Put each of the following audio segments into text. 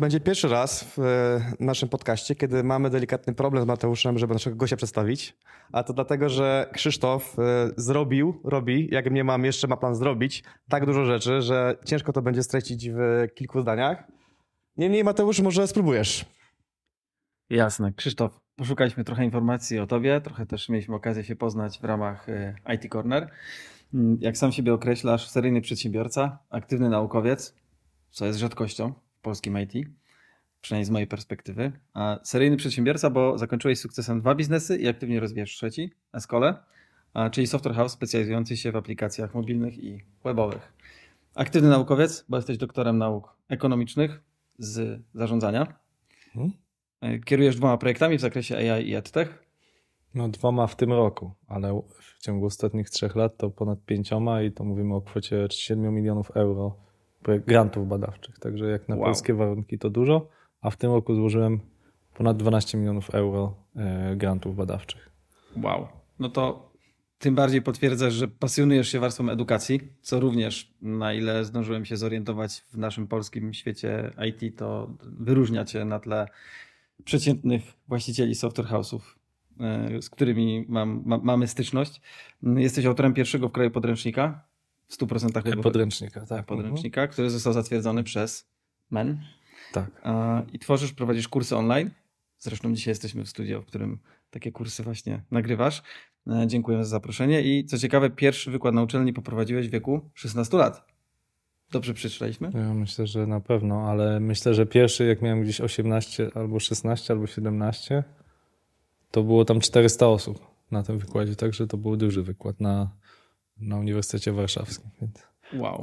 będzie pierwszy raz w naszym podcaście, kiedy mamy delikatny problem z Mateuszem, żeby naszego gościa przedstawić. A to dlatego, że Krzysztof robi, jak mnie mam, jeszcze ma plan zrobić, tak dużo rzeczy, że ciężko to będzie streścić w kilku zdaniach. Niemniej, Mateusz, może spróbujesz. Jasne. Krzysztof, poszukaliśmy trochę informacji o tobie, trochę też mieliśmy okazję się poznać w ramach IT Corner. Jak sam siebie określasz, seryjny przedsiębiorca, aktywny naukowiec, co jest rzadkością w polskim IT, przynajmniej z mojej perspektywy. A seryjny przedsiębiorca, bo zakończyłeś sukcesem 2 biznesy i aktywnie rozwijasz 3, Escole, czyli software house specjalizujący się w aplikacjach mobilnych i webowych. Aktywny naukowiec, bo jesteś doktorem nauk ekonomicznych z zarządzania. Kierujesz 2 projektami w zakresie AI i EdTech. No 2 w tym roku, ale w ciągu ostatnich 3 lat to ponad 5 i to mówimy o kwocie 7 milionów euro grantów badawczych. Także jak na polskie warunki to dużo, a w tym roku złożyłem ponad 12 milionów euro grantów badawczych. Wow, no to tym bardziej potwierdzasz, że pasjonujesz się warstwą edukacji, co również, na ile zdążyłem się zorientować w naszym polskim świecie IT, to wyróżnia cię na tle przeciętnych właścicieli software house'ów, z którymi mamy styczność. Jesteś autorem pierwszego w kraju podręcznika, w 100% podręcznika, który został zatwierdzony przez MEN. Tak. I tworzysz, prowadzisz kursy online. Zresztą dzisiaj jesteśmy w studio, w którym takie kursy właśnie nagrywasz. Dziękujemy za zaproszenie i co ciekawe, pierwszy wykład na uczelni poprowadziłeś w wieku 16 lat. Dobrze przeczytaliśmy? Ja myślę, że na pewno, ale myślę, że pierwszy, jak miałem gdzieś 18 albo 16 albo 17, to było tam 400 osób na tym wykładzie, także to był duży wykład na Uniwersytecie Warszawskim. Wow.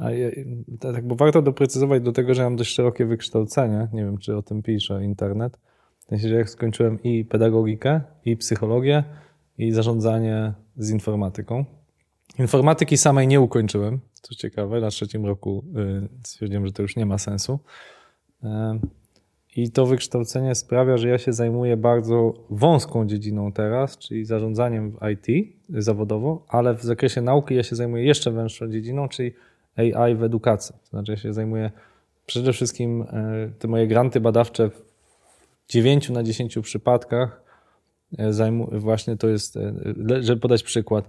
Tak, bo warto doprecyzować do tego, że mam dość szerokie wykształcenie. Nie wiem, czy o tym pisze internet. W sensie, że jak skończyłem i pedagogikę, i psychologię, i zarządzanie z informatyką. Informatyki samej nie ukończyłem, co ciekawe. Na 3 roku stwierdziłem, że to już nie ma sensu. I to wykształcenie sprawia, że ja się zajmuję bardzo wąską dziedziną teraz, czyli zarządzaniem w IT zawodowo, ale w zakresie nauki ja się zajmuję jeszcze węższą dziedziną, czyli AI w edukacji. To znaczy ja się zajmuję przede wszystkim, te moje granty badawcze w 9 na 10 przypadkach, właśnie to jest, żeby podać przykład,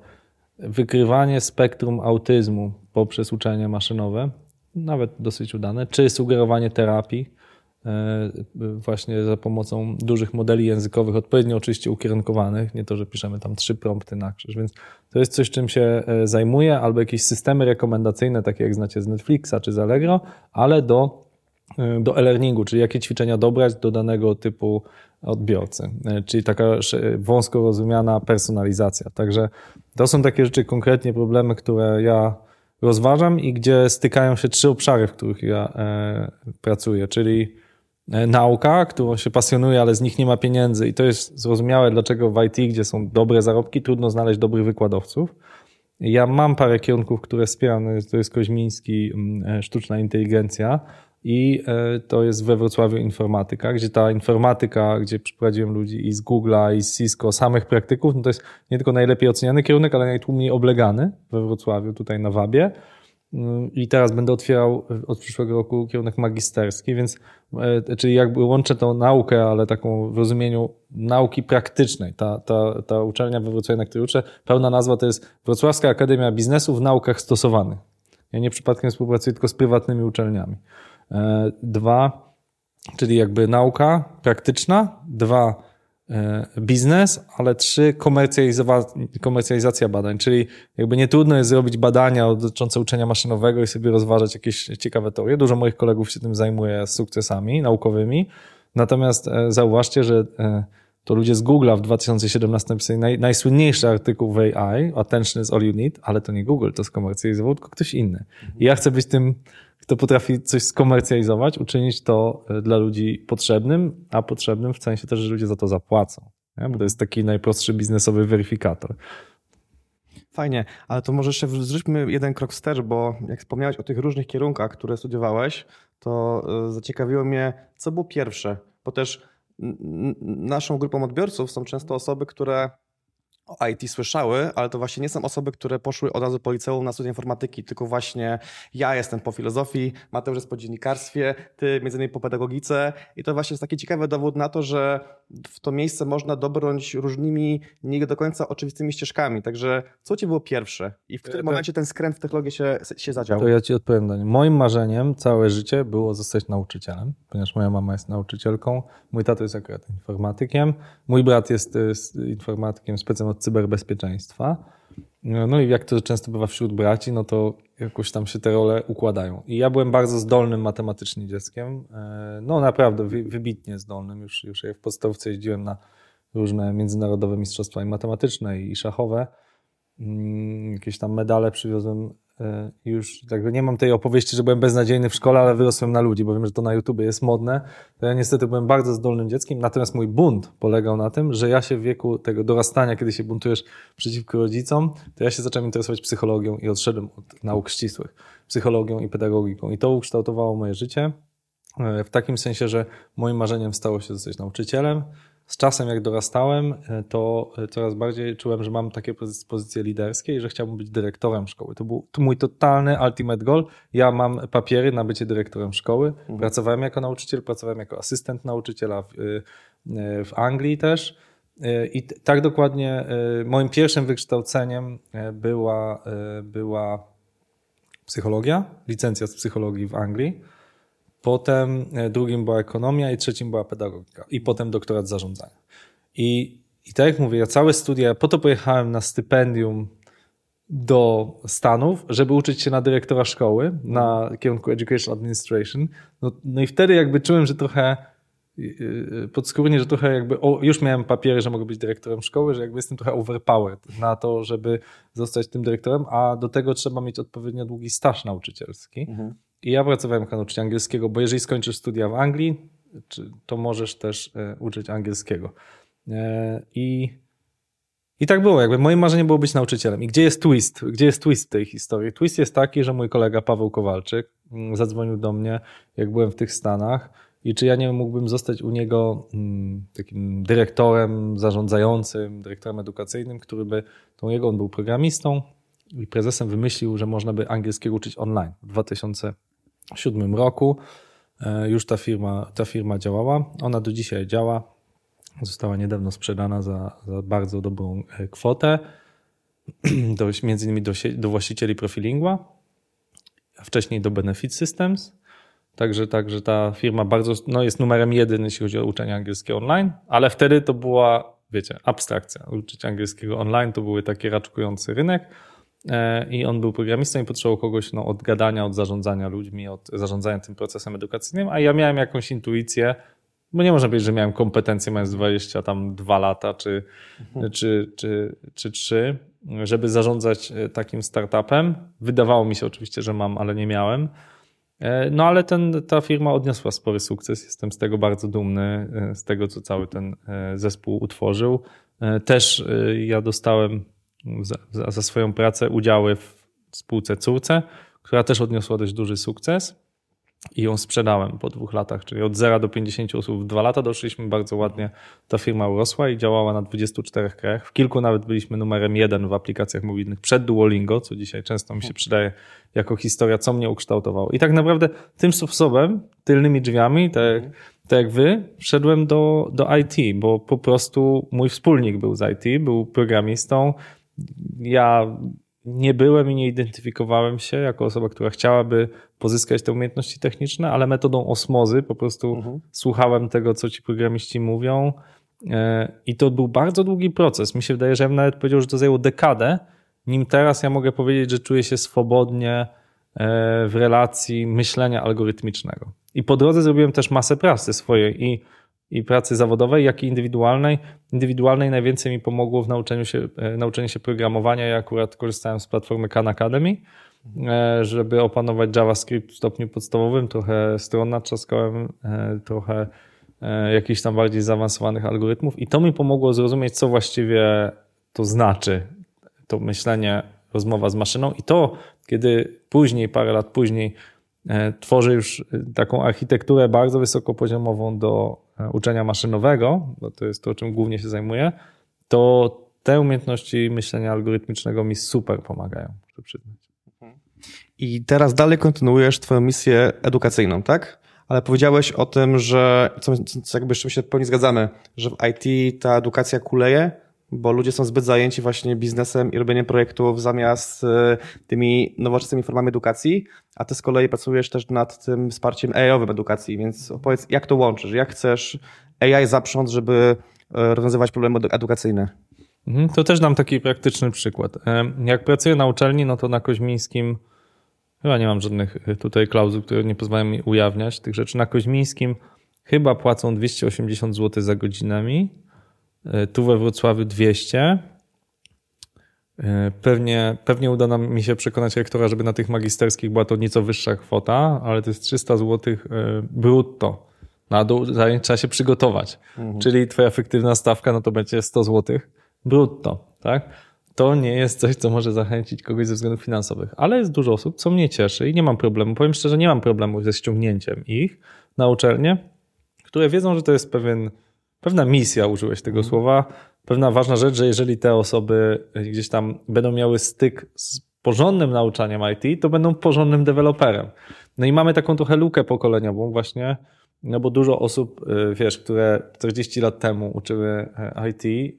wykrywanie spektrum autyzmu poprzez uczenie maszynowe, nawet dosyć udane, czy sugerowanie terapii, właśnie za pomocą dużych modeli językowych, odpowiednio oczywiście ukierunkowanych, nie to, że piszemy tam 3 prompty na krzyż, więc to jest coś, czym się zajmuję, albo jakieś systemy rekomendacyjne, takie jak znacie z Netflixa czy z Allegro, ale do e-learningu, czyli jakie ćwiczenia dobrać do danego typu odbiorcy, czyli taka wąsko rozumiana personalizacja. Także to są takie rzeczy, konkretnie problemy, które ja rozważam i gdzie stykają się 3 obszary, w których ja pracuję, czyli nauka, którą się pasjonuje, ale z nich nie ma pieniędzy i to jest zrozumiałe, dlaczego w IT, gdzie są dobre zarobki, trudno znaleźć dobrych wykładowców. Ja mam parę kierunków, które wspieram, to jest Koźmiński, sztuczna inteligencja i to jest we Wrocławiu informatyka, gdzie ta informatyka, gdzie przyprowadziłem ludzi i z Google'a, i z Cisco, samych praktyków, no to jest nie tylko najlepiej oceniany kierunek, ale najtłumniej oblegany we Wrocławiu, tutaj na WAB-ie. I teraz będę otwierał od przyszłego roku kierunek magisterski, więc czyli jakby łączę tą naukę, ale taką w rozumieniu nauki praktycznej. Ta uczelnia we Wrocławiu, na której uczę, pełna nazwa to jest Wrocławska Akademia Biznesu w Naukach Stosowanych. Ja nie przypadkiem współpracuję tylko z prywatnymi uczelniami. 2, czyli jakby nauka praktyczna, 2, biznes, ale 3, komercjalizacja badań, czyli jakby nie trudno jest zrobić badania dotyczące uczenia maszynowego i sobie rozważać jakieś ciekawe teorie. Dużo moich kolegów się tym zajmuje z sukcesami naukowymi, natomiast zauważcie, że to ludzie z Google'a w 2017 napisali najsłynniejszy artykuł w AI, attention is all you need, ale to nie Google, to skomercjalizował, tylko ktoś inny. I ja chcę być tym, kto potrafi coś skomercjalizować, uczynić to dla ludzi potrzebnym, a potrzebnym w sensie też, że ludzie za to zapłacą. Nie? Bo to jest taki najprostszy biznesowy weryfikator. Fajnie, ale to może jeszcze zróbmy jeden krok wstecz, bo jak wspomniałeś o tych różnych kierunkach, które studiowałeś, to zaciekawiło mnie, co było pierwsze, bo też naszą grupą odbiorców są często osoby, które o IT słyszały, ale to właśnie nie są osoby, które poszły od razu po liceum na studia informatyki, tylko właśnie ja jestem po filozofii, Mateusz jest po dziennikarstwie, ty między innymi po pedagogice i to właśnie jest taki ciekawy dowód na to, że w to miejsce można dobrnąć różnymi, nie do końca oczywistymi ścieżkami. Także co ci było pierwsze i w którym momencie ten skręt w technologii się zadział? To ja ci odpowiem na nie. Moim marzeniem całe życie było zostać nauczycielem, ponieważ moja mama jest nauczycielką, mój tato jest akurat informatykiem, mój brat jest informatykiem, specem od cyberbezpieczeństwa. No i jak to często bywa wśród braci, no to jakoś tam się te role układają. I ja byłem bardzo zdolnym matematycznie dzieckiem, no naprawdę wybitnie zdolnym. Już ja w podstawówce jeździłem na różne międzynarodowe mistrzostwa i matematyczne i szachowe. Jakieś tam medale przywiozłem. Już jakby nie mam tej opowieści, że byłem beznadziejny w szkole, ale wyrosłem na ludzi, bo wiem, że to na YouTubie jest modne. To ja niestety byłem bardzo zdolnym dzieckiem, natomiast mój bunt polegał na tym, że ja się w wieku tego dorastania, kiedy się buntujesz przeciwko rodzicom, to ja się zacząłem interesować psychologią i odszedłem od nauk ścisłych, psychologią i pedagogiką. I to ukształtowało moje życie w takim sensie, że moim marzeniem stało się zostać nauczycielem. Z czasem, jak dorastałem, to coraz bardziej czułem, że mam takie pozycje liderskie i że chciałbym być dyrektorem szkoły. To był mój totalny ultimate goal. Ja mam papiery na bycie dyrektorem szkoły. Pracowałem jako nauczyciel, pracowałem jako asystent nauczyciela w Anglii też. I tak dokładnie moim pierwszym wykształceniem była psychologia, licencja z psychologii w Anglii. Potem drugim była ekonomia i trzecim była pedagogika. I potem doktorat zarządzania. I tak jak mówię, ja całe studia, po to pojechałem na stypendium do Stanów, żeby uczyć się na dyrektora szkoły, na kierunku Education Administration. No i wtedy jakby czułem, że trochę podskórnie, że trochę jakby już miałem papiery, że mogę być dyrektorem szkoły, że jakby jestem trochę overpowered na to, żeby zostać tym dyrektorem, a do tego trzeba mieć odpowiednio długi staż nauczycielski. Mhm. I ja pracowałem jako nauczyciel angielskiego, bo jeżeli skończysz studia w Anglii, to możesz też uczyć angielskiego. I tak było. Jakby moim marzeniem było być nauczycielem. I gdzie jest twist w tej historii? Twist jest taki, że mój kolega Paweł Kowalczyk zadzwonił do mnie, jak byłem w tych Stanach, i czy ja nie mógłbym zostać u niego takim dyrektorem zarządzającym, dyrektorem edukacyjnym, który by on był programistą i prezesem, wymyślił, że można by angielskiego uczyć online. W 2007 roku już ta firma działała. Ona do dzisiaj działa. Została niedawno sprzedana za bardzo dobrą kwotę. Między innymi do właścicieli Profilingua, a wcześniej do Benefit Systems. Także ta firma bardzo jest numerem 1, jeśli chodzi o uczenie angielskiego online, ale wtedy to była, abstrakcja. Uczyć angielskiego online to były taki raczkujący rynek. I on był programistą i potrzebował kogoś od gadania, od zarządzania ludźmi, od zarządzania tym procesem edukacyjnym, a ja miałem jakąś intuicję, bo nie można powiedzieć, że miałem kompetencje mając 22 lata czy 3, żeby zarządzać takim startupem. Wydawało mi się oczywiście, że mam, ale nie miałem. No ale ta firma odniosła spory sukces. Jestem z tego bardzo dumny, z tego co cały ten zespół utworzył. Też ja dostałem za swoją pracę udziały w spółce córce, która też odniosła dość duży sukces i ją sprzedałem po 2 latach, czyli od 0 do 50 osób w 2 lata doszliśmy bardzo ładnie. Ta firma urosła i działała na 24 krajach. W kilku nawet byliśmy numerem 1 w aplikacjach mobilnych przed Duolingo, co dzisiaj często mi się przydaje jako historia, co mnie ukształtowało. I tak naprawdę tym sposobem, tylnymi drzwiami, tak jak wy, wszedłem do IT, bo po prostu mój wspólnik był z IT, był programistą. Ja nie byłem i nie identyfikowałem się jako osoba, która chciałaby pozyskać te umiejętności techniczne, ale metodą osmozy po prostu słuchałem tego, co ci programiści mówią i to był bardzo długi proces. Mi się wydaje, że ja bym nawet powiedział, że to zajęło dekadę, nim teraz ja mogę powiedzieć, że czuję się swobodnie w relacji myślenia algorytmicznego. I po drodze zrobiłem też masę pracy swojej i pracy zawodowej, jak i indywidualnej. Indywidualnej najwięcej mi pomogło w nauczeniu się programowania. Ja akurat korzystałem z platformy Khan Academy, żeby opanować JavaScript w stopniu podstawowym. Trochę stron natrzaskałem, trochę jakichś tam bardziej zaawansowanych algorytmów i to mi pomogło zrozumieć, co właściwie to znaczy, to myślenie, rozmowa z maszyną. I to, kiedy parę lat później tworzę już taką architekturę bardzo wysokopoziomową do uczenia maszynowego, bo to jest to, czym głównie się zajmuję, to te umiejętności myślenia algorytmicznego mi super pomagają, muszę przyznać. I teraz dalej kontynuujesz twoją misję edukacyjną, tak? Ale powiedziałeś o tym, że co jakby z czym się w pełni zgadzamy, że w IT ta edukacja kuleje, bo ludzie są zbyt zajęci właśnie biznesem i robieniem projektów zamiast tymi nowoczesnymi formami edukacji, a ty z kolei pracujesz też nad tym wsparciem AI-owym edukacji, więc opowiedz, jak to łączysz, jak chcesz AI zaprząc, żeby rozwiązywać problemy edukacyjne? To też dam taki praktyczny przykład. Jak pracuję na uczelni, no to na Koźmińskim, chyba nie mam żadnych tutaj klauzul, które nie pozwalają mi ujawniać tych rzeczy, na Koźmińskim chyba płacą 280 zł za godzinami, tu we Wrocławiu 200. Pewnie uda nam mi się przekonać rektora, żeby na tych magisterskich była to nieco wyższa kwota, ale to jest 300 zł brutto. Na dół trzeba się przygotować. Mhm. Czyli twoja efektywna stawka no to będzie 100 zł brutto. Tak? To nie jest coś, co może zachęcić kogoś ze względów finansowych, ale jest dużo osób, co mnie cieszy i nie mam problemu. Powiem szczerze, nie mam problemu ze ściągnięciem ich na uczelnie, które wiedzą, że to jest pewna misja, użyłeś tego słowa, pewna ważna rzecz, że jeżeli te osoby gdzieś tam będą miały styk z porządnym nauczaniem IT, to będą porządnym deweloperem. No i mamy taką trochę lukę pokoleniową właśnie, no bo dużo osób, wiesz, które 40 lat temu uczyły IT,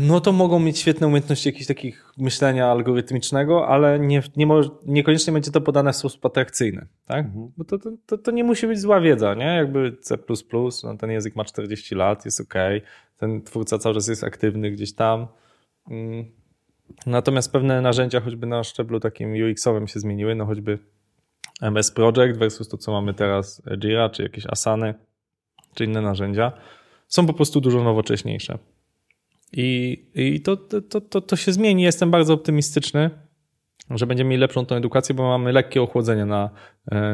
no to mogą mieć świetne umiejętności jakichś takich myślenia algorytmicznego, ale niekoniecznie będzie to podane w sposób atrakcyjny, tak? Mhm. Bo to nie musi być zła wiedza, nie? Jakby C++, no ten język ma 40 lat, jest okej, ten twórca cały czas jest aktywny gdzieś tam. Natomiast pewne narzędzia choćby na szczeblu takim UX-owym się zmieniły, no choćby MS Project versus to, co mamy teraz, Jira, czy jakieś Asany, czy inne narzędzia, są po prostu dużo nowocześniejsze. I to się zmieni. Jestem bardzo optymistyczny, że będziemy mieli lepszą tą edukację, bo mamy lekkie ochłodzenie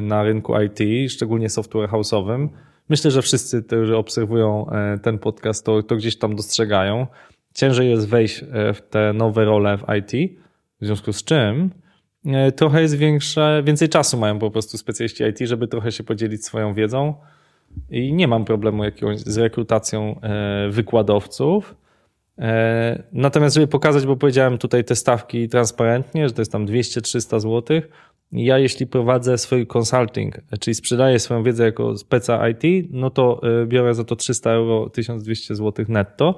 na rynku IT, szczególnie software house'owym. Myślę, że wszyscy, którzy obserwują ten podcast, to gdzieś tam dostrzegają. Ciężej jest wejść w te nowe role w IT, w związku z czym trochę jest więcej czasu mają po prostu specjaliści IT, żeby trochę się podzielić swoją wiedzą i nie mam problemu jakiegoś z rekrutacją wykładowców. Natomiast żeby pokazać, bo powiedziałem tutaj te stawki transparentnie, że to jest tam 200-300 zł, ja jeśli prowadzę swój consulting, czyli sprzedaję swoją wiedzę jako speca IT, no to biorę za to 300 euro, 1200 zł netto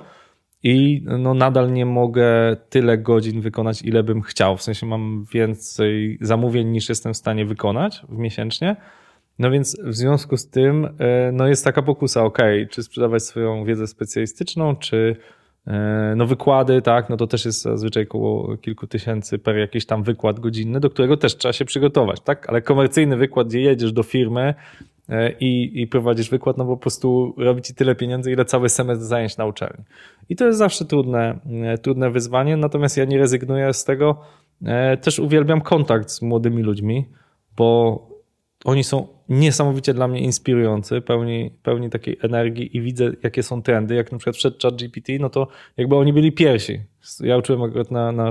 i no nadal nie mogę tyle godzin wykonać, ile bym chciał, w sensie mam więcej zamówień niż jestem w stanie wykonać miesięcznie. No więc w związku z tym no jest taka pokusa, okej, czy sprzedawać swoją wiedzę specjalistyczną, czy no wykłady, tak, no to też jest zazwyczaj około kilku tysięcy per jakiś tam wykład godzinny, do którego też trzeba się przygotować, tak, ale komercyjny wykład, gdzie jedziesz do firmy i prowadzisz wykład, no po prostu robi ci tyle pieniędzy, ile cały semestr zajęć na uczelni. I to jest zawsze trudne wyzwanie, natomiast ja nie rezygnuję z tego, też uwielbiam kontakt z młodymi ludźmi, bo oni są niesamowicie dla mnie inspirujący, pełni takiej energii i widzę, jakie są trendy. Jak na przykład wszedł ChatGPT, no to jakby oni byli pierwsi. Ja uczyłem akurat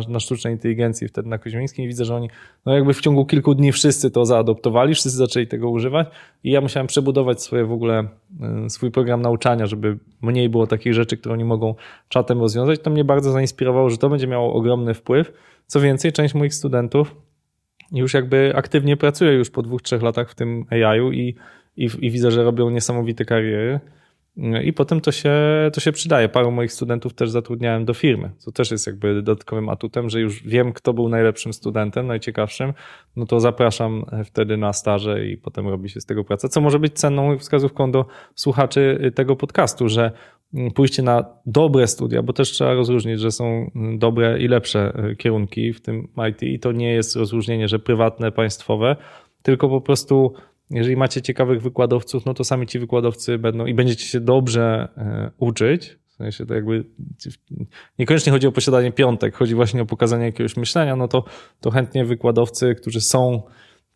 na sztucznej inteligencji wtedy na Koźmińskim i widzę, że oni no jakby w ciągu kilku dni wszyscy to zaadoptowali, wszyscy zaczęli tego używać i ja musiałem przebudować swój program nauczania, żeby mniej było takich rzeczy, które oni mogą czatem rozwiązać. To mnie bardzo zainspirowało, że to będzie miało ogromny wpływ. Co więcej, część moich studentów już jakby aktywnie pracuję już po 2-3 latach w tym AI-u i widzę, że robią niesamowite kariery i potem to się przydaje. Paru moich studentów też zatrudniałem do firmy, co też jest jakby dodatkowym atutem, że już wiem, kto był najlepszym studentem, najciekawszym, no to zapraszam wtedy na staże i potem robi się z tego praca, co może być cenną wskazówką do słuchaczy tego podcastu, że pójście na dobre studia, bo też trzeba rozróżnić, że są dobre i lepsze kierunki w tym IT i to nie jest rozróżnienie, że prywatne, państwowe, tylko po prostu jeżeli macie ciekawych wykładowców, no to sami ci wykładowcy będą i będziecie się dobrze uczyć, w sensie to jakby niekoniecznie chodzi o posiadanie piątek, chodzi właśnie o pokazanie jakiegoś myślenia, no to chętnie wykładowcy, którzy są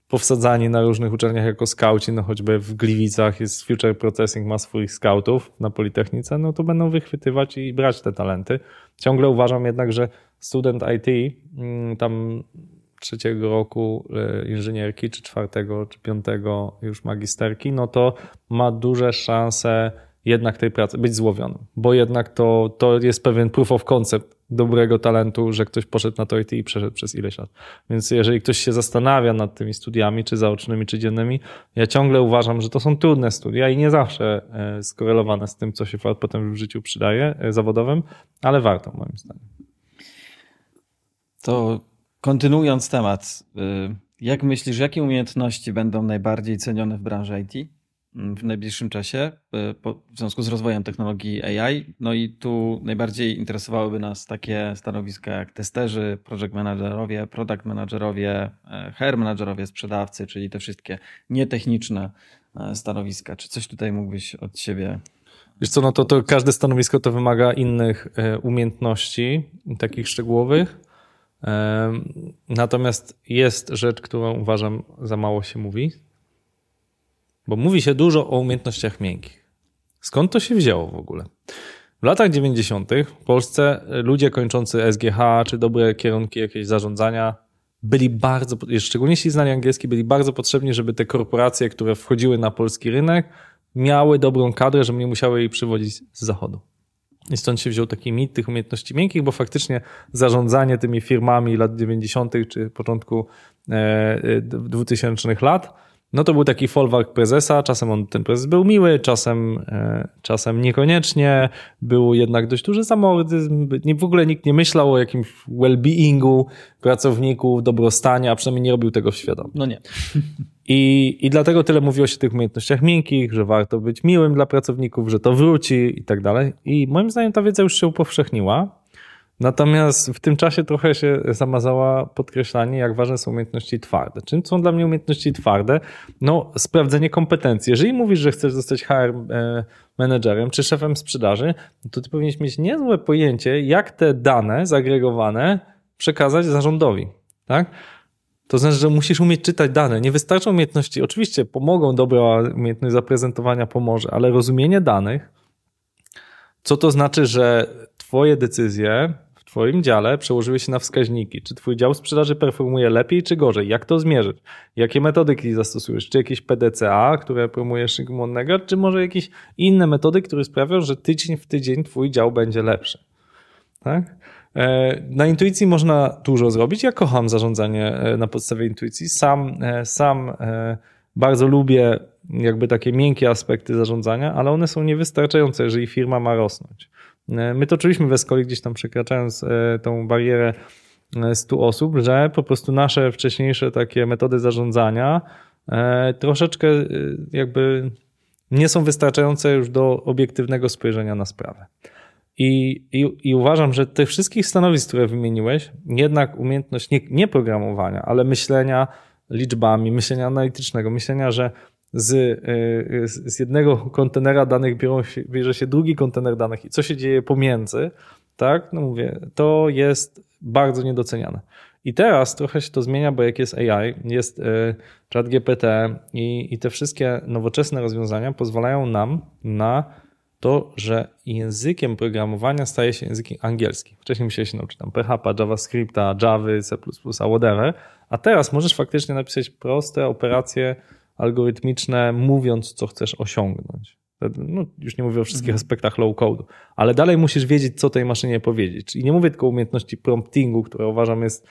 powsadzani na różnych uczelniach jako skauci, no choćby w Gliwicach jest Future Processing, ma swoich skautów na Politechnice, no to będą wychwytywać i brać te talenty. Ciągle uważam jednak, że student IT tam trzeciego roku inżynierki, czy czwartego, czy piątego już magisterki, no to ma duże szanse jednak tej pracy, być złowionym, bo jednak to jest pewien proof of concept dobrego talentu, że ktoś poszedł na to IT i przeszedł przez ileś lat. Więc jeżeli ktoś się zastanawia nad tymi studiami, czy zaocznymi, czy dziennymi, ja ciągle uważam, że to są trudne studia i nie zawsze skorelowane z tym, co się potem w życiu przydaje zawodowym, ale warto moim zdaniem. To kontynuując temat, jak myślisz, jakie umiejętności będą najbardziej cenione w branży IT w najbliższym czasie w związku z rozwojem technologii AI? No i tu najbardziej interesowałyby nas takie stanowiska jak testerzy, project managerowie, product managerowie, HR managerowie, sprzedawcy, czyli te wszystkie nietechniczne stanowiska. Czy coś tutaj mógłbyś od siebie... Wiesz co, no to każde stanowisko to wymaga innych umiejętności, takich szczegółowych. Natomiast jest rzecz, którą uważam za mało się mówi, bo mówi się dużo o umiejętnościach miękkich. Skąd to się wzięło w ogóle? W latach 90. w Polsce ludzie kończący SGH czy dobre kierunki jakieś zarządzania byli bardzo, szczególnie jeśli znali angielski, byli bardzo potrzebni, żeby te korporacje, które wchodziły na polski rynek, miały dobrą kadrę, żeby nie musiały jej przywozić z zachodu. I stąd się wziął taki mit tych umiejętności miękkich, bo faktycznie zarządzanie tymi firmami lat 90. czy początku 2000 lat, no to był taki folwark prezesa, czasem ten prezes był miły, czasem niekoniecznie, był jednak dość duży zamordyzm, w ogóle nikt nie myślał o jakimś well-beingu pracowników, dobrostania, a przynajmniej nie robił tego świadomie. No nie. I dlatego tyle mówiło się o tych umiejętnościach miękkich, że warto być miłym dla pracowników, że to wróci i tak dalej. I moim zdaniem ta wiedza już się upowszechniła. Natomiast w tym czasie trochę się zamazała podkreślanie, jak ważne są umiejętności twarde. Czym są dla mnie umiejętności twarde? No, sprawdzenie kompetencji. Jeżeli mówisz, że chcesz zostać HR menedżerem czy szefem sprzedaży, to ty powinieneś mieć niezłe pojęcie, jak te dane zagregowane przekazać zarządowi, tak? To znaczy, że musisz umieć czytać dane. Nie wystarczą umiejętności. Oczywiście pomogą, dobra umiejętność zaprezentowania pomoże, ale rozumienie danych, co to znaczy, że twoje decyzje w twoim dziale przełożyły się na wskaźniki. Czy twój dział sprzedaży performuje lepiej czy gorzej? Jak to zmierzyć? Jakie metodyki zastosujesz? Czy jakieś PDCA, które promujesz Szygmundego, czy może jakieś inne metody, które sprawią, że tydzień w tydzień twój dział będzie lepszy? Tak? Na intuicji można dużo zrobić. Ja kocham zarządzanie na podstawie intuicji. Sam bardzo lubię jakby takie miękkie aspekty zarządzania, ale one są niewystarczające, jeżeli firma ma rosnąć. My to czuliśmy w Escoli, gdzieś tam przekraczając tą barierę 100 osób, że po prostu nasze wcześniejsze takie metody zarządzania troszeczkę jakby nie są wystarczające już do obiektywnego spojrzenia na sprawę. I uważam, że tych wszystkich stanowisk, które wymieniłeś, jednak umiejętność nie programowania, ale myślenia liczbami, myślenia analitycznego, myślenia, że z jednego kontenera danych bierze się drugi kontener danych i co się dzieje pomiędzy, tak? No mówię, to jest bardzo niedoceniane. I teraz trochę się to zmienia, bo jak jest AI, jest ChatGPT i te wszystkie nowoczesne rozwiązania pozwalają nam na to, że językiem programowania staje się język angielski. Wcześniej musiałeś się nauczyć tam PHP, JavaScripta, Javy, C++, whatever, a teraz możesz faktycznie napisać proste operacje algorytmiczne, mówiąc, co chcesz osiągnąć. No, już nie mówię o wszystkich aspektach low-code'u, ale dalej musisz wiedzieć, co tej maszynie powiedzieć. I nie mówię tylko o umiejętności promptingu, która uważam jest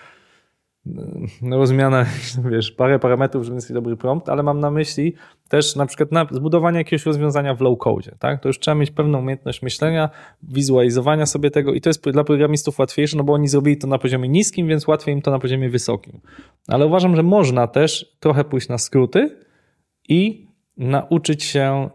rozumiana, wiesz, parę parametrów, żeby mieć dobry prompt, ale mam na myśli też na przykład zbudowanie jakiegoś rozwiązania w low-codzie, tak? To już trzeba mieć pewną umiejętność myślenia, wizualizowania sobie tego i to jest dla programistów łatwiejsze, no bo oni zrobili to na poziomie niskim, więc łatwiej im to na poziomie wysokim. Ale uważam, że można też trochę pójść na skróty i nauczyć się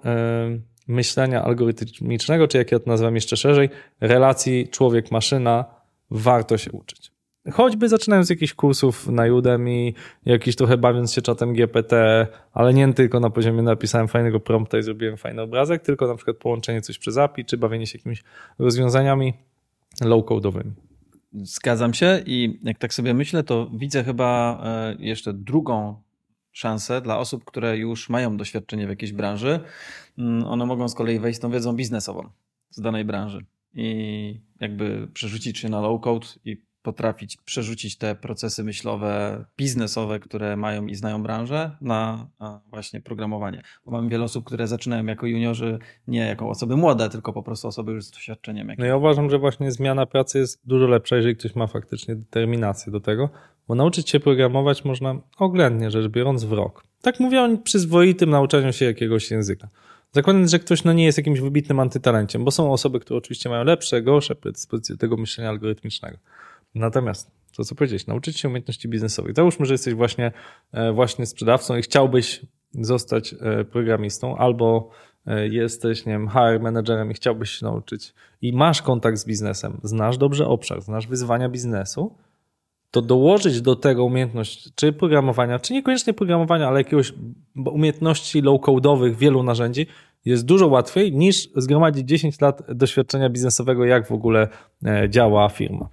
myślenia algorytmicznego, czy jak ja to nazywam jeszcze szerzej, relacji człowiek-maszyna, warto się uczyć. Choćby zaczynając z jakichś kursów na Udemy, jakiś trochę bawiąc się czatem GPT, ale nie tylko na poziomie napisałem fajnego prompta i zrobiłem fajny obrazek, tylko na przykład połączenie coś przez API, czy bawienie się jakimiś rozwiązaniami low-code'owymi. Zgadzam się i jak tak sobie myślę, to widzę chyba jeszcze drugą szansę dla osób, które już mają doświadczenie w jakiejś branży. One mogą z kolei wejść z tą wiedzą biznesową z danej branży i jakby przerzucić się na low-code i potrafić przerzucić te procesy myślowe, biznesowe, które mają i znają branżę, na właśnie programowanie. Bo mamy wiele osób, które zaczynają jako juniorzy, nie jako osoby młode, tylko po prostu osoby już z doświadczeniem. No ja uważam, że właśnie zmiana pracy jest dużo lepsza, jeżeli ktoś ma faktycznie determinację do tego, bo nauczyć się programować można oględnie rzecz biorąc w rok. Tak mówię o przyzwoitym nauczaniu się jakiegoś języka. Zakładając, że ktoś nie jest jakimś wybitnym antytalenciem, bo są osoby, które oczywiście mają lepsze, gorsze predyspozycje do tego myślenia algorytmicznego. Natomiast, to co powiedzieć, nauczyć się umiejętności biznesowych. Załóżmy, że jesteś właśnie sprzedawcą i chciałbyś zostać programistą, albo jesteś, nie wiem, HR menedżerem i chciałbyś się nauczyć i masz kontakt z biznesem, znasz dobrze obszar, znasz wyzwania biznesu, to dołożyć do tego umiejętność czy programowania, czy niekoniecznie programowania, ale jakiegoś umiejętności low-code'owych, wielu narzędzi, jest dużo łatwiej niż zgromadzić 10 lat doświadczenia biznesowego, jak w ogóle działa firma.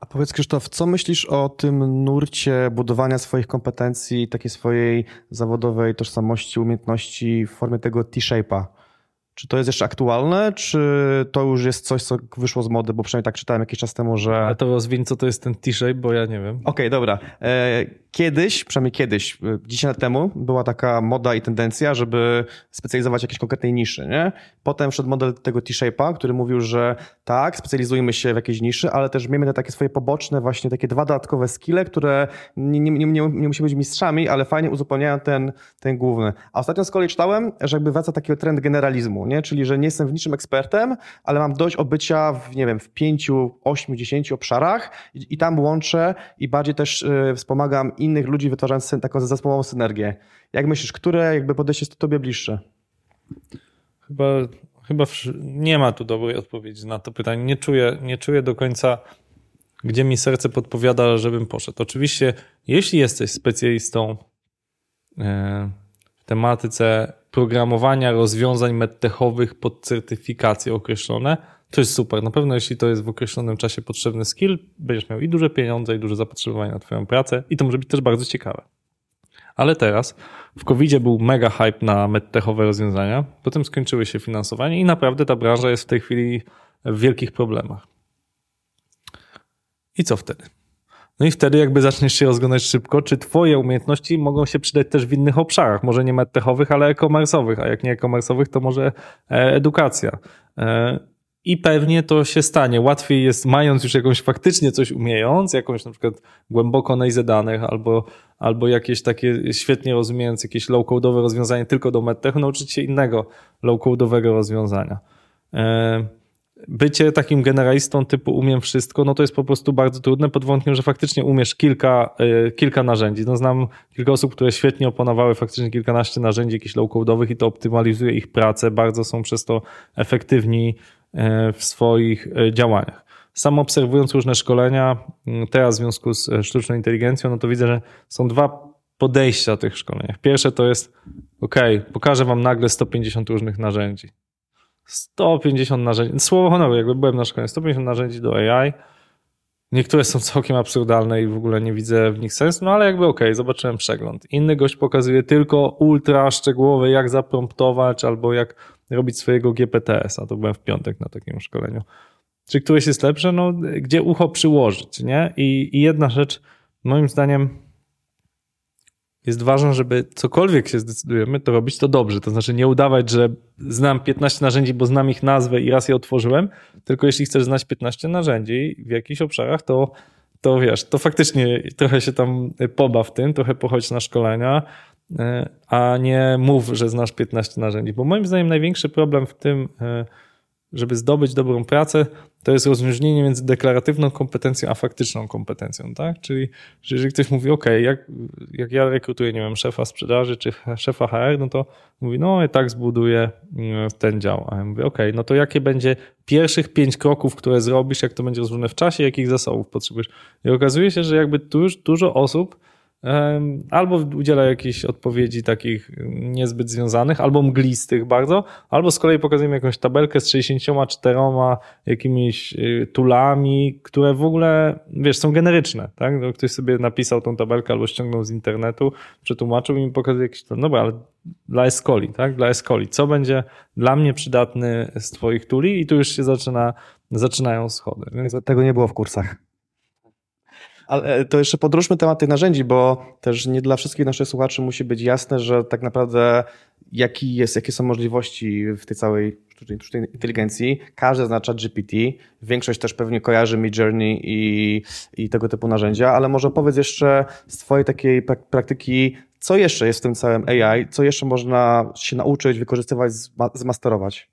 A powiedz, Krzysztof, co myślisz o tym nurcie budowania swoich kompetencji, takiej swojej zawodowej tożsamości, umiejętności w formie tego T-shape'a? Czy to jest jeszcze aktualne, czy to już jest coś, co wyszło z mody, bo przynajmniej tak czytałem jakiś czas temu, że... Ale to rozwiń, co to jest ten T-shape, bo ja nie wiem. Okej, dobra. Przynajmniej kiedyś, 10 lat temu była taka moda i tendencja, żeby specjalizować w jakiejś konkretnej niszy, nie? Potem wszedł model tego T-shape'a, który mówił, że tak, specjalizujmy się w jakiejś niszy, ale też miejmy te takie swoje poboczne właśnie takie dwa dodatkowe skille, które nie musimy być mistrzami, ale fajnie uzupełniają ten główny. A ostatnio z kolei czytałem, że jakby wraca taki trend generalizmu, nie? Czyli, że nie jestem w niczym ekspertem, ale mam dość obycia w 5, 8, 10 obszarach i tam łączę i bardziej też wspomagam innych ludzi, wytwarzając taką zespołową synergię. Jak myślisz, które podejście jest tobie bliższe? Chyba nie ma tu dobrej odpowiedzi na to pytanie. Nie czuję do końca, gdzie mi serce podpowiada, żebym poszedł. Oczywiście, jeśli jesteś specjalistą w tematyce programowania rozwiązań medtechowych pod certyfikacje określone, to jest super. Na pewno jeśli to jest w określonym czasie potrzebny skill, będziesz miał i duże pieniądze, i duże zapotrzebowanie na twoją pracę i to może być też bardzo ciekawe. Ale teraz w COVID-zie był mega hype na medtechowe rozwiązania, potem skończyły się finansowanie i naprawdę ta branża jest w tej chwili w wielkich problemach. I co wtedy? No i wtedy zaczniesz się rozglądać szybko, czy twoje umiejętności mogą się przydać też w innych obszarach, może nie medtechowych, ale e-commerce'owych, a jak nie e-commerce'owych, to może edukacja. I pewnie to się stanie. Łatwiej jest, mając już jakąś faktycznie coś umiejąc, jakąś na przykład głęboko analizę danych albo jakieś takie świetnie rozumiejąc jakieś low-code'owe rozwiązanie tylko do medtechu, nauczyć się innego low-code'owego rozwiązania. Bycie takim generalistą typu umiem wszystko, no to jest po prostu bardzo trudne pod warunkiem, że faktycznie umiesz kilka narzędzi. No znam kilka osób, które świetnie opanowały faktycznie kilkanaście narzędzi jakichś low-code'owych i to optymalizuje ich pracę, bardzo są przez to efektywni w swoich działaniach. Sam obserwując różne szkolenia, teraz w związku z sztuczną inteligencją, no to widzę, że są dwa podejścia do tych szkoleń. Pierwsze to jest, pokażę wam nagle 150 różnych narzędzi. 150 narzędzi, słowo honoru, byłem na szkoleniu, 150 narzędzi do AI. Niektóre są całkiem absurdalne i w ogóle nie widzę w nich sensu, no ale zobaczyłem przegląd. Inny gość pokazuje tylko ultra szczegółowe, jak zapromptować albo jak robić swojego GPT-sa. To byłem w piątek na takim szkoleniu. Czy któreś jest lepsze? No, gdzie ucho przyłożyć, nie? I jedna rzecz, moim zdaniem, jest ważna, żeby cokolwiek się zdecydujemy, to robić to dobrze. To znaczy nie udawać, że znam 15 narzędzi, bo znam ich nazwę i raz je otworzyłem, tylko jeśli chcesz znać 15 narzędzi w jakichś obszarach, to wiesz, to faktycznie trochę się tam pobaw tym, trochę pochodź na szkolenia, a nie mów, że znasz 15 narzędzi. Bo moim zdaniem największy problem w tym, żeby zdobyć dobrą pracę, to jest rozróżnienie między deklaratywną kompetencją, a faktyczną kompetencją, tak? Czyli że jeżeli ktoś mówi, jak ja rekrutuję, szefa sprzedaży czy szefa HR, no to mówi, ja tak zbuduję ten dział. A ja mówię, no to jakie będzie pierwszych 5 kroków, które zrobisz, jak to będzie rozróżnione w czasie, jakich zasobów potrzebujesz? I okazuje się, że tu już dużo osób albo udziela jakichś odpowiedzi takich niezbyt związanych, albo mglistych bardzo, albo z kolei pokazujemy jakąś tabelkę z 64 jakimiś toolami, które w ogóle, są generyczne, tak? Ktoś sobie napisał tą tabelkę albo ściągnął z internetu, przetłumaczył i mi pokazuje jakiś tool, ale dla Escoli, tak? Dla Escoli. Co będzie dla mnie przydatny z twoich tuli? I tu już się zaczynają schody. Więc... Tego nie było w kursach. Ale to jeszcze podróżmy temat tych narzędzi, bo też nie dla wszystkich naszych słuchaczy musi być jasne, że tak naprawdę jakie są możliwości w tej całej sztucznej inteligencji. Każdy zna ChatGPT, większość też pewnie kojarzy Midjourney i tego typu narzędzia, ale może powiedz jeszcze z twojej takiej praktyki, co jeszcze jest w tym całym AI, co jeszcze można się nauczyć, wykorzystywać, zmasterować?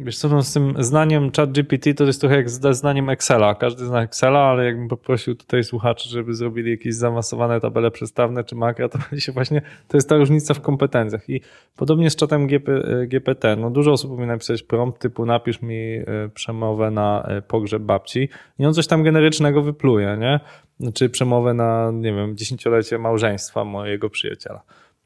Wiesz co, z tym znaniem ChatGPT to jest trochę jak ze znaniem Excela. Każdy zna Excela, ale jakbym poprosił tutaj słuchaczy, żeby zrobili jakieś zaawansowane tabele przestawne czy makra, to się właśnie, to jest ta różnica w kompetencjach. I podobnie z czatem GPT, no dużo osób umie napisać prompt typu napisz mi przemowę na pogrzeb babci i on coś tam generycznego wypluje, nie? Znaczy przemowę na, nie wiem, 10-lecie małżeństwa mojego przyjaciela.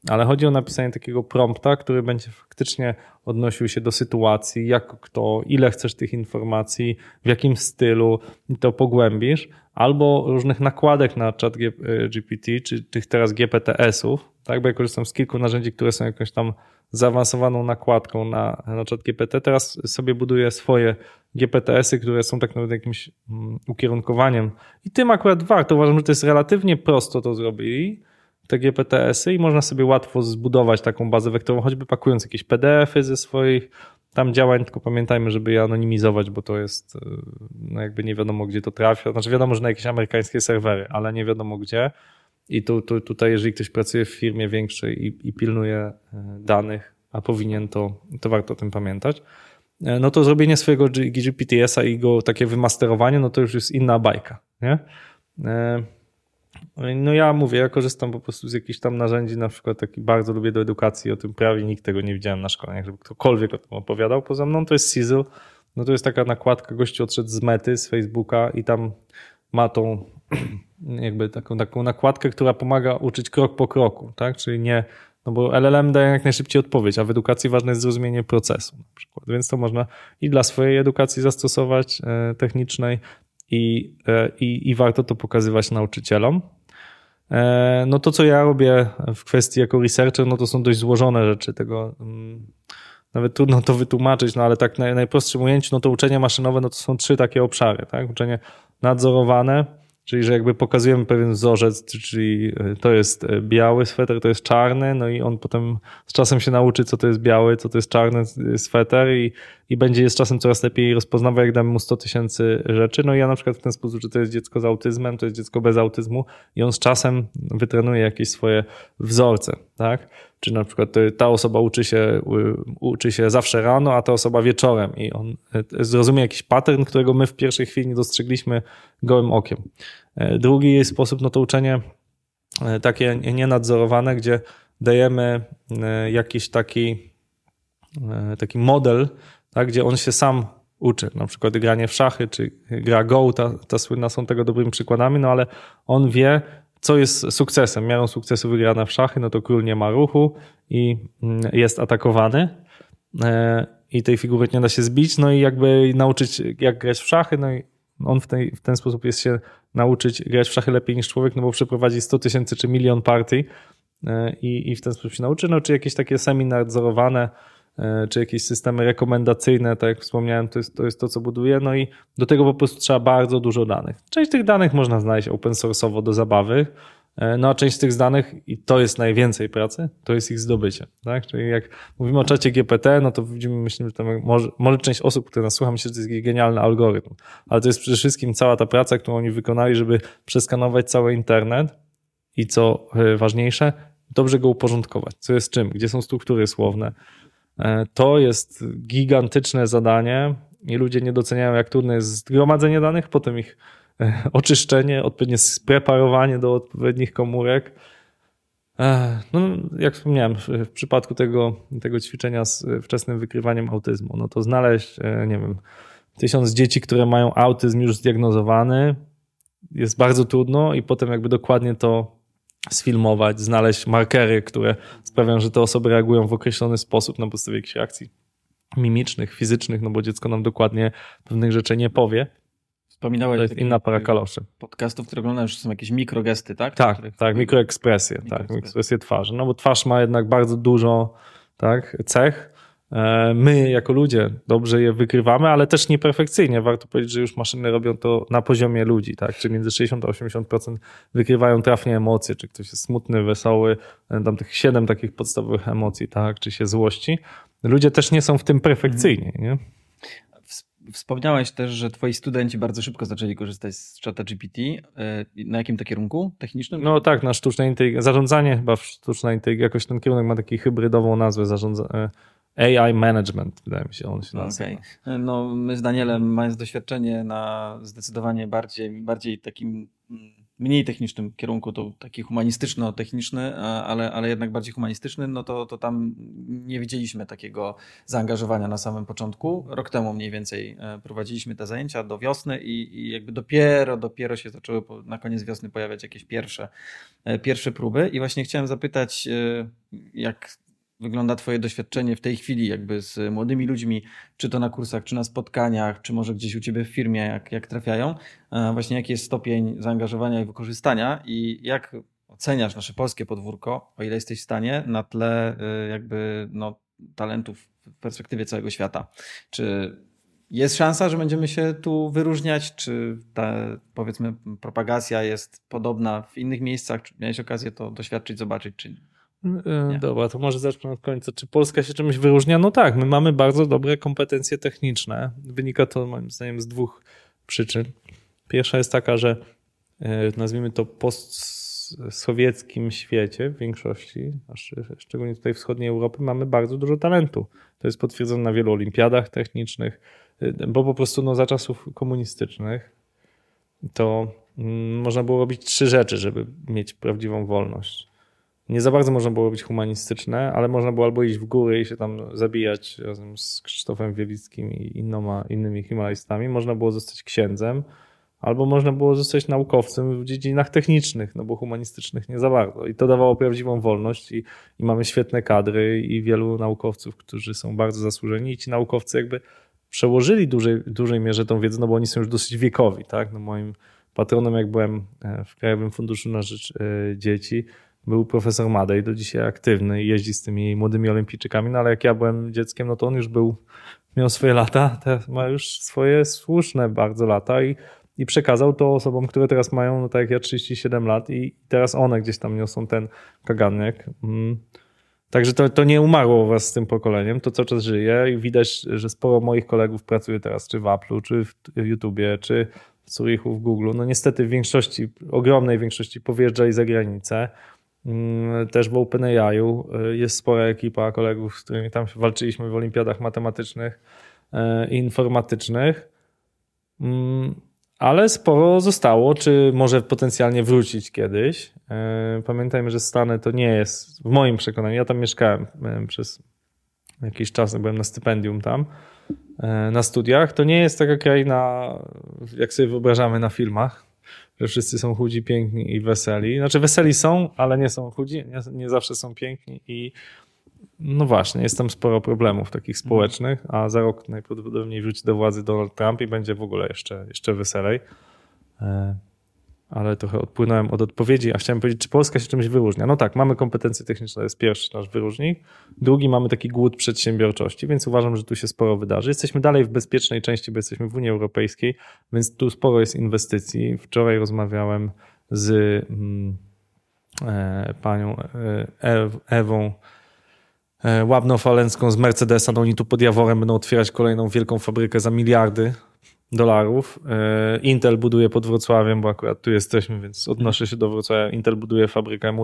Ale chodzi o napisanie takiego prompta, który będzie faktycznie odnosił się do sytuacji, jak kto, ile chcesz tych informacji, w jakim stylu i to pogłębisz. Albo różnych nakładek na czat GPT, czy tych teraz GPTS-ów, tak? Bo ja korzystam z kilku narzędzi, które są jakąś tam zaawansowaną nakładką na czat GPT. Teraz sobie buduję swoje GPTS-y, które są tak naprawdę jakimś ukierunkowaniem. I tym akurat warto. Uważam, że to jest relatywnie prosto to zrobili, te GPTS-y, i można sobie łatwo zbudować taką bazę wektorową, choćby pakując jakieś PDF-y ze swoich tam działań, tylko pamiętajmy, żeby je anonimizować, bo to jest, no jakby nie wiadomo gdzie to trafia, znaczy wiadomo, że na jakieś amerykańskie serwery, ale nie wiadomo gdzie. I tutaj jeżeli ktoś pracuje w firmie większej i pilnuje danych, a powinien, to warto o tym pamiętać. No to zrobienie swojego GPTS-a i go takie wymasterowanie, no to już jest inna bajka, nie? No ja korzystam po prostu z jakichś tam narzędzi, na przykład taki bardzo lubię do edukacji, o tym prawie nikt tego nie widziałem na szkoleniach, żeby ktokolwiek o tym opowiadał poza mną, to jest Sizzle, no to jest taka nakładka, gościu odszedł z Mety, z Facebooka i tam ma tą jakby taką nakładkę, która pomaga uczyć krok po kroku, tak, czyli nie, no bo LLM daje jak najszybciej odpowiedź, a w edukacji ważne jest zrozumienie procesu na przykład, więc to można i dla swojej edukacji zastosować technicznej, I warto to pokazywać nauczycielom. No to, co ja robię w kwestii jako researcher, no to są dość złożone rzeczy tego. Nawet trudno to wytłumaczyć, no ale tak w najprostszym ujęciu, no to uczenie maszynowe, no to są 3 takie obszary, tak? Uczenie nadzorowane, czyli że jakby pokazujemy pewien wzorzec, czyli to jest biały sweter, to jest czarny, no i on potem z czasem się nauczy, co to jest biały, co to jest czarny sweter i będzie je z czasem coraz lepiej rozpoznawał, jak damy mu 100 000 rzeczy. No i ja na przykład w ten sposób, że to jest dziecko z autyzmem, to jest dziecko bez autyzmu i on z czasem wytrenuje jakieś swoje wzorce, tak? Czy na przykład ta osoba uczy się zawsze rano, a ta osoba wieczorem i on zrozumie jakiś pattern, którego my w pierwszej chwili nie dostrzegliśmy gołym okiem. Drugi sposób, no to uczenie takie nienadzorowane, gdzie dajemy jakiś taki model, tak, gdzie on się sam uczy, na przykład granie w szachy, czy gra Go, ta słynna są tego dobrymi przykładami, no ale on wie, co jest sukcesem. Miarą sukcesu wygrana w szachy, no to król nie ma ruchu i jest atakowany i tej figury nie da się zbić, no i jakby nauczyć jak grać w szachy, no i on w ten sposób jest się nauczyć grać w szachy lepiej niż człowiek, no bo przeprowadzi 100 000 czy 1 000 000 partii i w ten sposób się nauczy, no czy jakieś takie semi-nadzorowane, czy jakieś systemy rekomendacyjne, tak jak wspomniałem, to jest to, co buduje, no i do tego po prostu trzeba bardzo dużo danych. Część tych danych można znaleźć open source'owo do zabawy, no a część z tych danych, i to jest najwięcej pracy, to jest ich zdobycie, tak? Czyli jak mówimy o czacie GPT, no to widzimy, myślimy, że tam może część osób, które nas słucha, myśli, że to jest genialny algorytm, ale to jest przede wszystkim cała ta praca, którą oni wykonali, żeby przeskanować cały internet i co ważniejsze, dobrze go uporządkować, co jest czym, gdzie są struktury słowne. To jest gigantyczne zadanie i ludzie nie doceniają, jak trudne jest zgromadzenie danych, potem ich oczyszczenie, odpowiednie spreparowanie do odpowiednich komórek. No, jak wspomniałem, w przypadku tego ćwiczenia z wczesnym wykrywaniem autyzmu, no to znaleźć, nie wiem, 1000 dzieci, które mają autyzm już zdiagnozowany, jest bardzo trudno i potem jakby dokładnie to sfilmować, znaleźć markery, które sprawiają, że te osoby reagują w określony sposób na podstawie jakichś reakcji mimicznych, fizycznych, no bo dziecko nam dokładnie pewnych rzeczy nie powie. Wspominałeś, to jest inna para kaloszy. Podcastów, które oglądasz, już są jakieś mikrogesty, tak? Tak, mikroekspresje twarzy, no bo twarz ma jednak bardzo dużo, tak, cech, my jako ludzie dobrze je wykrywamy, ale też nieperfekcyjnie. Warto powiedzieć, że już maszyny robią to na poziomie ludzi, tak? Czy między 60 a 80% wykrywają trafnie emocje, czy ktoś jest smutny, wesoły, tam tych 7 takich podstawowych emocji, tak? Czy się złości. Ludzie też nie są w tym perfekcyjni, nie? Wspomniałeś też, że twoi studenci bardzo szybko zaczęli korzystać z ChatGPT. Na jakim to kierunku technicznym? No tak, na sztucznej inteligencji. Zarządzanie chyba w sztucznej inteligencji. Jakoś ten kierunek ma taką hybrydową nazwę. AI Management, wydaje mi się, on się nazywa. Okay. No, my z Danielem, mając doświadczenie na zdecydowanie bardziej takim mniej technicznym kierunku, to taki humanistyczno-techniczny, ale jednak bardziej humanistyczny, no to tam nie widzieliśmy takiego zaangażowania na samym początku. Rok temu mniej więcej prowadziliśmy te zajęcia do wiosny i jakby dopiero się zaczęły na koniec wiosny pojawiać jakieś pierwsze próby. I właśnie chciałem zapytać, jak wygląda twoje doświadczenie w tej chwili jakby z młodymi ludźmi, czy to na kursach, czy na spotkaniach, czy może gdzieś u ciebie w firmie, jak trafiają. Właśnie jaki jest stopień zaangażowania i wykorzystania i jak oceniasz nasze polskie podwórko, o ile jesteś w stanie, na tle jakby no, talentów w perspektywie całego świata. Czy jest szansa, że będziemy się tu wyróżniać, czy ta, powiedzmy, propagacja jest podobna w innych miejscach? Czy miałeś okazję to doświadczyć, zobaczyć, czy nie? Nie. Dobra, to może zacznę od końca. Czy Polska się czymś wyróżnia? No tak, my mamy bardzo dobre kompetencje techniczne. Wynika to moim zdaniem z dwóch przyczyn. Pierwsza jest taka, że nazwijmy to postsowieckim świecie w większości, szczególnie tutaj wschodniej Europy, mamy bardzo dużo talentu. To jest potwierdzone na wielu olimpiadach technicznych, bo po prostu no, za czasów komunistycznych to można było robić 3 rzeczy, żeby mieć prawdziwą wolność. Nie za bardzo można było robić humanistyczne, ale można było albo iść w góry i się tam zabijać razem z Krzysztofem Wielickim i innymi himalajstami. Można było zostać księdzem, albo można było zostać naukowcem w dziedzinach technicznych, no bo humanistycznych nie za bardzo. I to dawało prawdziwą wolność i mamy świetne kadry i wielu naukowców, którzy są bardzo zasłużeni i ci naukowcy jakby przełożyli dużej mierze tą wiedzę, no bo oni są już dosyć wiekowi, tak? No moim patronem, jak byłem w Krajowym Funduszu na Rzecz Dzieci, był profesor Madej, do dzisiaj aktywny i jeździ z tymi młodymi olimpijczykami, no ale jak ja byłem dzieckiem, no to on już miał swoje lata, teraz ma już swoje słuszne bardzo lata i przekazał to osobom, które teraz mają, no tak jak ja, 37 lat i teraz one gdzieś tam niosą ten kaganek. Także to nie umarło wraz z tym pokoleniem, to cały czas żyje i widać, że sporo moich kolegów pracuje teraz czy w Apple'u, czy w YouTubie, czy w Zurichu, w Google'u. No niestety w większości, ogromnej większości powjeżdżali za granicę. Też w OpenAI-u jest spora ekipa kolegów, z którymi tam walczyliśmy w olimpiadach matematycznych i informatycznych, ale sporo zostało, czy może potencjalnie wrócić kiedyś. Pamiętajmy, że Stany to nie jest, w moim przekonaniu, ja tam mieszkałem przez jakiś czas, byłem na stypendium tam, na studiach, to nie jest taka kraina, jak sobie wyobrażamy na filmach, że wszyscy są chudzi, piękni i weseli. Znaczy weseli są, ale nie są chudzi, nie zawsze są piękni i no właśnie, jest tam sporo problemów takich społecznych, a za rok najprawdopodobniej wróci do władzy Donald Trump i będzie w ogóle jeszcze weselej. Ale trochę odpłynąłem od odpowiedzi, a chciałem powiedzieć, czy Polska się czymś wyróżnia. No tak, mamy kompetencje techniczne, to jest pierwszy nasz wyróżnik. Drugi, mamy taki głód przedsiębiorczości, więc uważam, że tu się sporo wydarzy. Jesteśmy dalej w bezpiecznej części, bo jesteśmy w Unii Europejskiej, więc tu sporo jest inwestycji. Wczoraj rozmawiałem z panią Ewą Łabno-Falencką z Mercedesa. No oni tu pod Jaworem będą otwierać kolejną wielką fabrykę za miliardy dolarów. Intel buduje pod Wrocławiem, bo akurat tu jesteśmy, więc odnoszę się do Wrocławia. Intel buduje fabrykę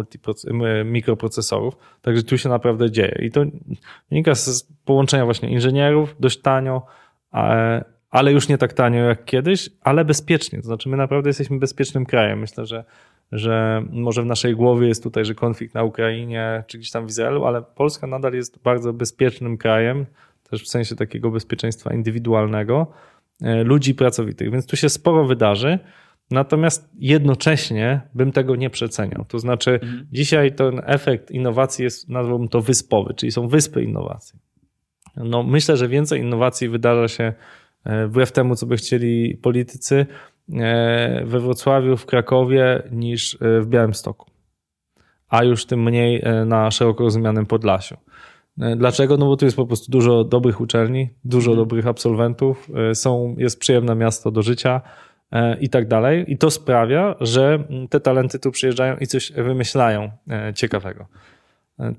mikroprocesorów, także tu się naprawdę dzieje. I to wynika z połączenia właśnie inżynierów, dość tanio, ale już nie tak tanio jak kiedyś, ale bezpiecznie. To znaczy my naprawdę jesteśmy bezpiecznym krajem. Myślę, że może w naszej głowie jest tutaj, że konflikt na Ukrainie czy gdzieś tam w Izraelu, ale Polska nadal jest bardzo bezpiecznym krajem, też w sensie takiego bezpieczeństwa indywidualnego, ludzi pracowitych, więc tu się sporo wydarzy, natomiast jednocześnie bym tego nie przeceniał. To znaczy dzisiaj ten efekt innowacji jest, nazwałbym to wyspowy, czyli są wyspy innowacji. No, myślę, że więcej innowacji wydarza się wbrew temu, co by chcieli politycy we Wrocławiu, w Krakowie niż w Białymstoku, a już tym mniej na szeroko rozumianym Podlasiu. Dlaczego? No bo tu jest po prostu dużo dobrych uczelni, dużo dobrych absolwentów, jest przyjemne miasto do życia i tak dalej. I to sprawia, że te talenty tu przyjeżdżają i coś wymyślają ciekawego.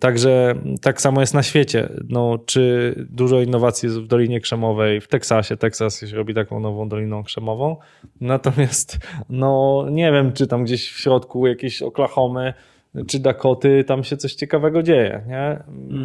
Także tak samo jest na świecie. No, czy dużo innowacji jest w Dolinie Krzemowej, w Teksasie. Teksas się robi taką nową Doliną Krzemową. Natomiast no, nie wiem, czy tam gdzieś w środku jakieś Oklahomy czy Dakoty tam się coś ciekawego dzieje, nie?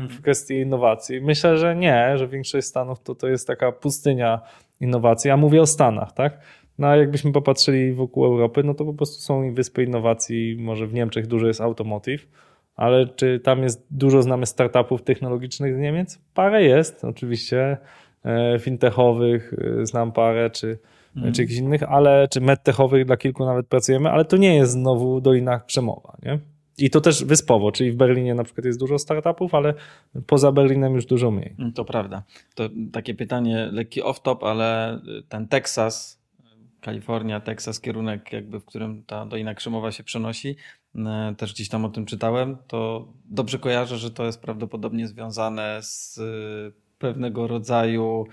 W kwestii innowacji. Myślę, że nie, że większość Stanów to jest taka pustynia innowacji. Ja mówię o Stanach, tak? No a jakbyśmy popatrzyli wokół Europy, no to po prostu są wyspy innowacji. Może w Niemczech dużo jest automotive, ale czy tam jest dużo, znamy startupów technologicznych z Niemiec? Parę jest, oczywiście fintechowych znam parę, czy jakichś innych, ale czy medtechowych dla kilku nawet pracujemy, ale to nie jest znowu Dolina Krzemowa, nie? I to też wyspowo, czyli w Berlinie na przykład jest dużo startupów, ale poza Berlinem już dużo mniej. To prawda. To takie pytanie, lekki off-top, ale ten Teksas, Kalifornia, Teksas, kierunek jakby, w którym ta Dolina Krzemowa się przenosi, też gdzieś tam o tym czytałem, to dobrze kojarzę, że to jest prawdopodobnie związane z pewnego rodzaju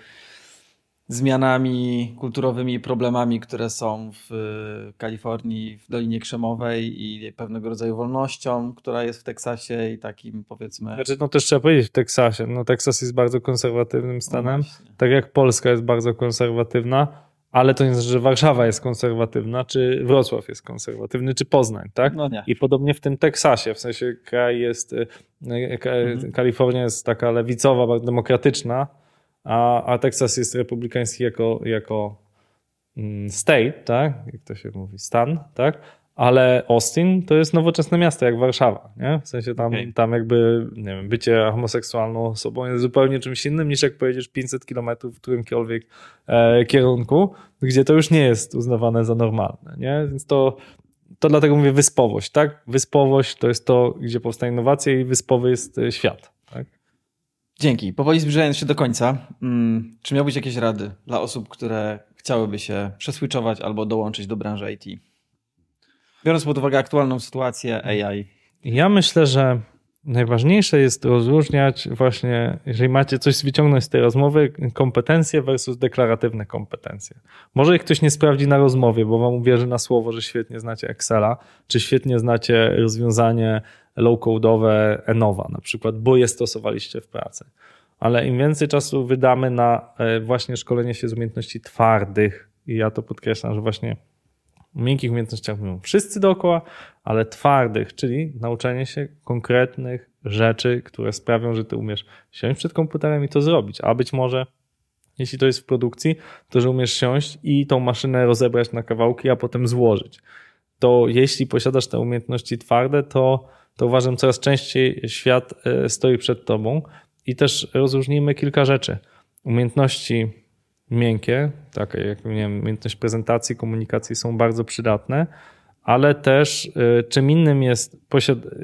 zmianami kulturowymi i problemami, które są w Kalifornii, w Dolinie Krzemowej i pewnego rodzaju wolnością, która jest w Teksasie i takim powiedzmy... Znaczy, no też trzeba powiedzieć w Teksasie. No, Teksas jest bardzo konserwatywnym stanem, tak jak Polska jest bardzo konserwatywna, ale to nie znaczy, że Warszawa jest konserwatywna, czy Wrocław jest konserwatywny, czy Poznań, tak? No nie. I podobnie w tym Teksasie, w sensie kraj jest... Kalifornia jest taka lewicowa, bardzo demokratyczna, a Teksas jest republikański jako state, tak? Jak to się mówi, stan, tak? Ale Austin to jest nowoczesne miasto, jak Warszawa, nie? W sensie tam jakby, nie wiem, bycie homoseksualną osobą jest zupełnie czymś innym niż jak pojedziesz 500 kilometrów w którymkolwiek kierunku, gdzie to już nie jest uznawane za normalne, nie? Więc to dlatego mówię wyspowość, tak? Wyspowość to jest to, gdzie powstaje innowacja i wyspowy jest świat, tak? Dzięki. Powoli zbliżając się do końca, czy miałbyś jakieś rady dla osób, które chciałyby się przeswitchować albo dołączyć do branży IT? Biorąc pod uwagę aktualną sytuację AI. Ja myślę, że najważniejsze jest rozróżniać właśnie, jeżeli macie coś wyciągnąć z tej rozmowy, kompetencje versus deklaratywne kompetencje. Może ich ktoś nie sprawdzi na rozmowie, bo wam uwierzy na słowo, że świetnie znacie Excela, czy świetnie znacie rozwiązanie low-code'owe Enova na przykład, bo je stosowaliście w pracy. Ale im więcej czasu wydamy na właśnie szkolenie się z umiejętności twardych, i ja to podkreślam, że właśnie o miękkich umiejętnościach mówią wszyscy dookoła, ale twardych, czyli nauczenie się konkretnych rzeczy, które sprawią, że ty umiesz siąść przed komputerem i to zrobić. A być może, jeśli to jest w produkcji, to że umiesz siąść i tą maszynę rozebrać na kawałki, a potem złożyć. To jeśli posiadasz te umiejętności twarde, to uważam, coraz częściej świat stoi przed tobą. I też rozróżnijmy kilka rzeczy. Umiejętności miękkie, takie jak, nie wiem, umiejętność prezentacji, komunikacji są bardzo przydatne, ale też czym innym jest,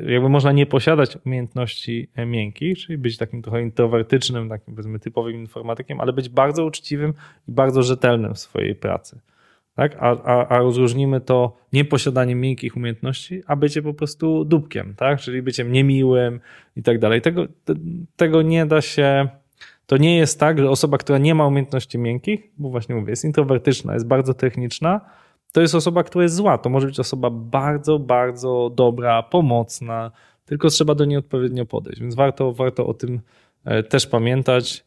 jakby można nie posiadać umiejętności miękkich, czyli być takim trochę introwertycznym, takim powiedzmy typowym informatykiem, ale być bardzo uczciwym i bardzo rzetelnym w swojej pracy. Tak? A rozróżnimy to nieposiadanie miękkich umiejętności, a bycie po prostu dupkiem, tak? Czyli byciem niemiłym i tak dalej. Tego nie da się... To nie jest tak, że osoba, która nie ma umiejętności miękkich, bo właśnie mówię, jest introwertyczna, jest bardzo techniczna, to jest osoba, która jest zła. To może być osoba bardzo, bardzo dobra, pomocna, tylko trzeba do niej odpowiednio podejść. Więc warto o tym też pamiętać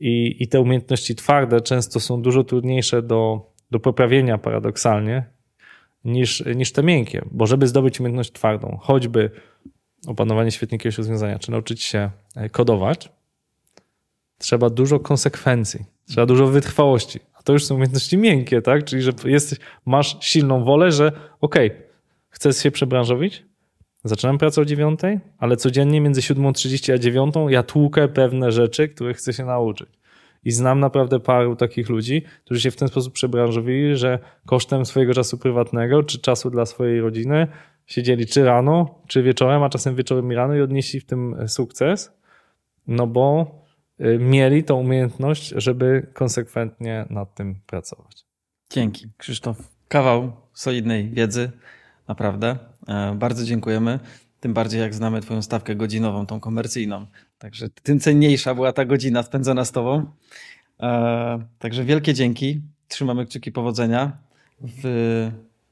i te umiejętności twarde często są dużo trudniejsze do poprawienia paradoksalnie niż te miękkie, bo żeby zdobyć umiejętność twardą, choćby opanowanie świetnie jakiegoś rozwiązania, czy nauczyć się kodować, trzeba dużo konsekwencji, trzeba dużo wytrwałości. A to już są umiejętności miękkie, tak? Czyli że masz silną wolę, że okej, chcesz się przebranżowić? Zaczynam pracę o 9:00, ale codziennie między 7:30 a 9:00 ja tłukę pewne rzeczy, których chcę się nauczyć. I znam naprawdę paru takich ludzi, którzy się w ten sposób przebranżowili, że kosztem swojego czasu prywatnego czy czasu dla swojej rodziny siedzieli czy rano, czy wieczorem, a czasem wieczorem i rano i odnieśli w tym sukces, no bo mieli tą umiejętność, żeby konsekwentnie nad tym pracować. Dzięki, Krzysztof. Kawał solidnej wiedzy, naprawdę. Bardzo dziękujemy. Tym bardziej jak znamy twoją stawkę godzinową, tą komercyjną. Także tym cenniejsza była ta godzina spędzona z tobą. Także wielkie dzięki. Trzymamy kciuki powodzenia w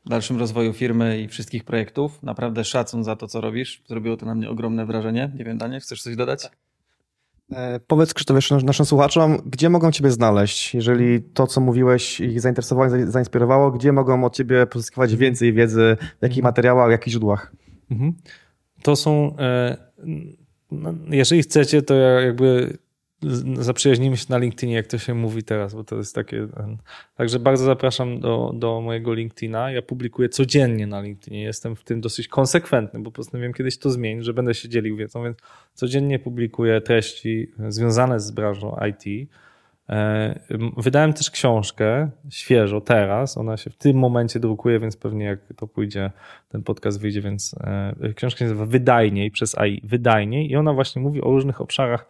dalszym rozwoju firmy i wszystkich projektów. Naprawdę szacun za to, co robisz. Zrobiło to na mnie ogromne wrażenie. Nie wiem, Daniel, chcesz coś dodać? Powiedz, Krzysztof, naszym słuchaczom, gdzie mogą ciebie znaleźć? Jeżeli to, co mówiłeś, ich zainteresowało, zainspirowało, gdzie mogą od ciebie pozyskiwać więcej wiedzy, w jakich materiałach, w jakich źródłach? To są... Jeżeli chcecie, to ja jakby... zaprzyjaźnimy się na LinkedInie, jak to się mówi teraz, bo to jest takie... Także bardzo zapraszam do mojego LinkedIna. Ja publikuję codziennie na LinkedInie. Jestem w tym dosyć konsekwentny, bo postanowiłem kiedyś to zmienić, że będę się dzielił wiedzą, więc codziennie publikuję treści związane z branżą IT. Wydałem też książkę świeżo teraz. Ona się w tym momencie drukuje, więc pewnie jak to pójdzie, ten podcast wyjdzie, więc książka się nazywa Wydajniej, przez AI Wydajniej, i ona właśnie mówi o różnych obszarach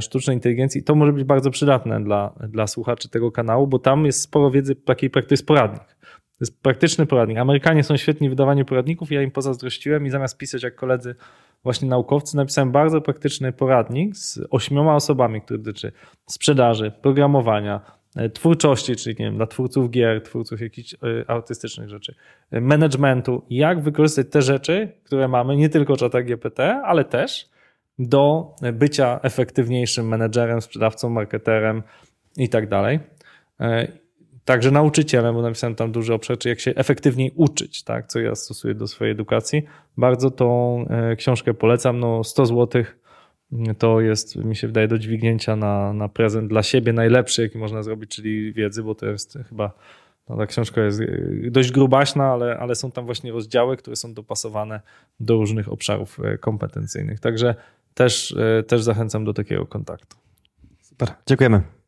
sztucznej inteligencji. To może być bardzo przydatne dla słuchaczy tego kanału, bo tam jest sporo wiedzy takiej, to jest poradnik. To jest praktyczny poradnik. Amerykanie są świetni w wydawaniu poradników, ja im pozazdrościłem i zamiast pisać jak koledzy właśnie naukowcy, napisałem bardzo praktyczny poradnik z 8 osobami, który dotyczy sprzedaży, programowania, twórczości, czyli nie wiem, dla twórców gier, twórców jakichś artystycznych rzeczy, managementu, jak wykorzystać te rzeczy, które mamy, nie tylko ChatGPT, ale też do bycia efektywniejszym menedżerem, sprzedawcą, marketerem i tak dalej. Także nauczycielem, bo napisałem tam dużo obszar, jak się efektywniej uczyć, tak, co ja stosuję do swojej edukacji. Bardzo tą książkę polecam. No 100 zł to jest, mi się wydaje, do dźwignięcia na prezent dla siebie najlepszy, jaki można zrobić, czyli wiedzy, bo to jest chyba... No, ta książka jest dość grubaśna, ale są tam właśnie rozdziały, które są dopasowane do różnych obszarów kompetencyjnych. Także też zachęcam do takiego kontaktu. Super, dziękujemy.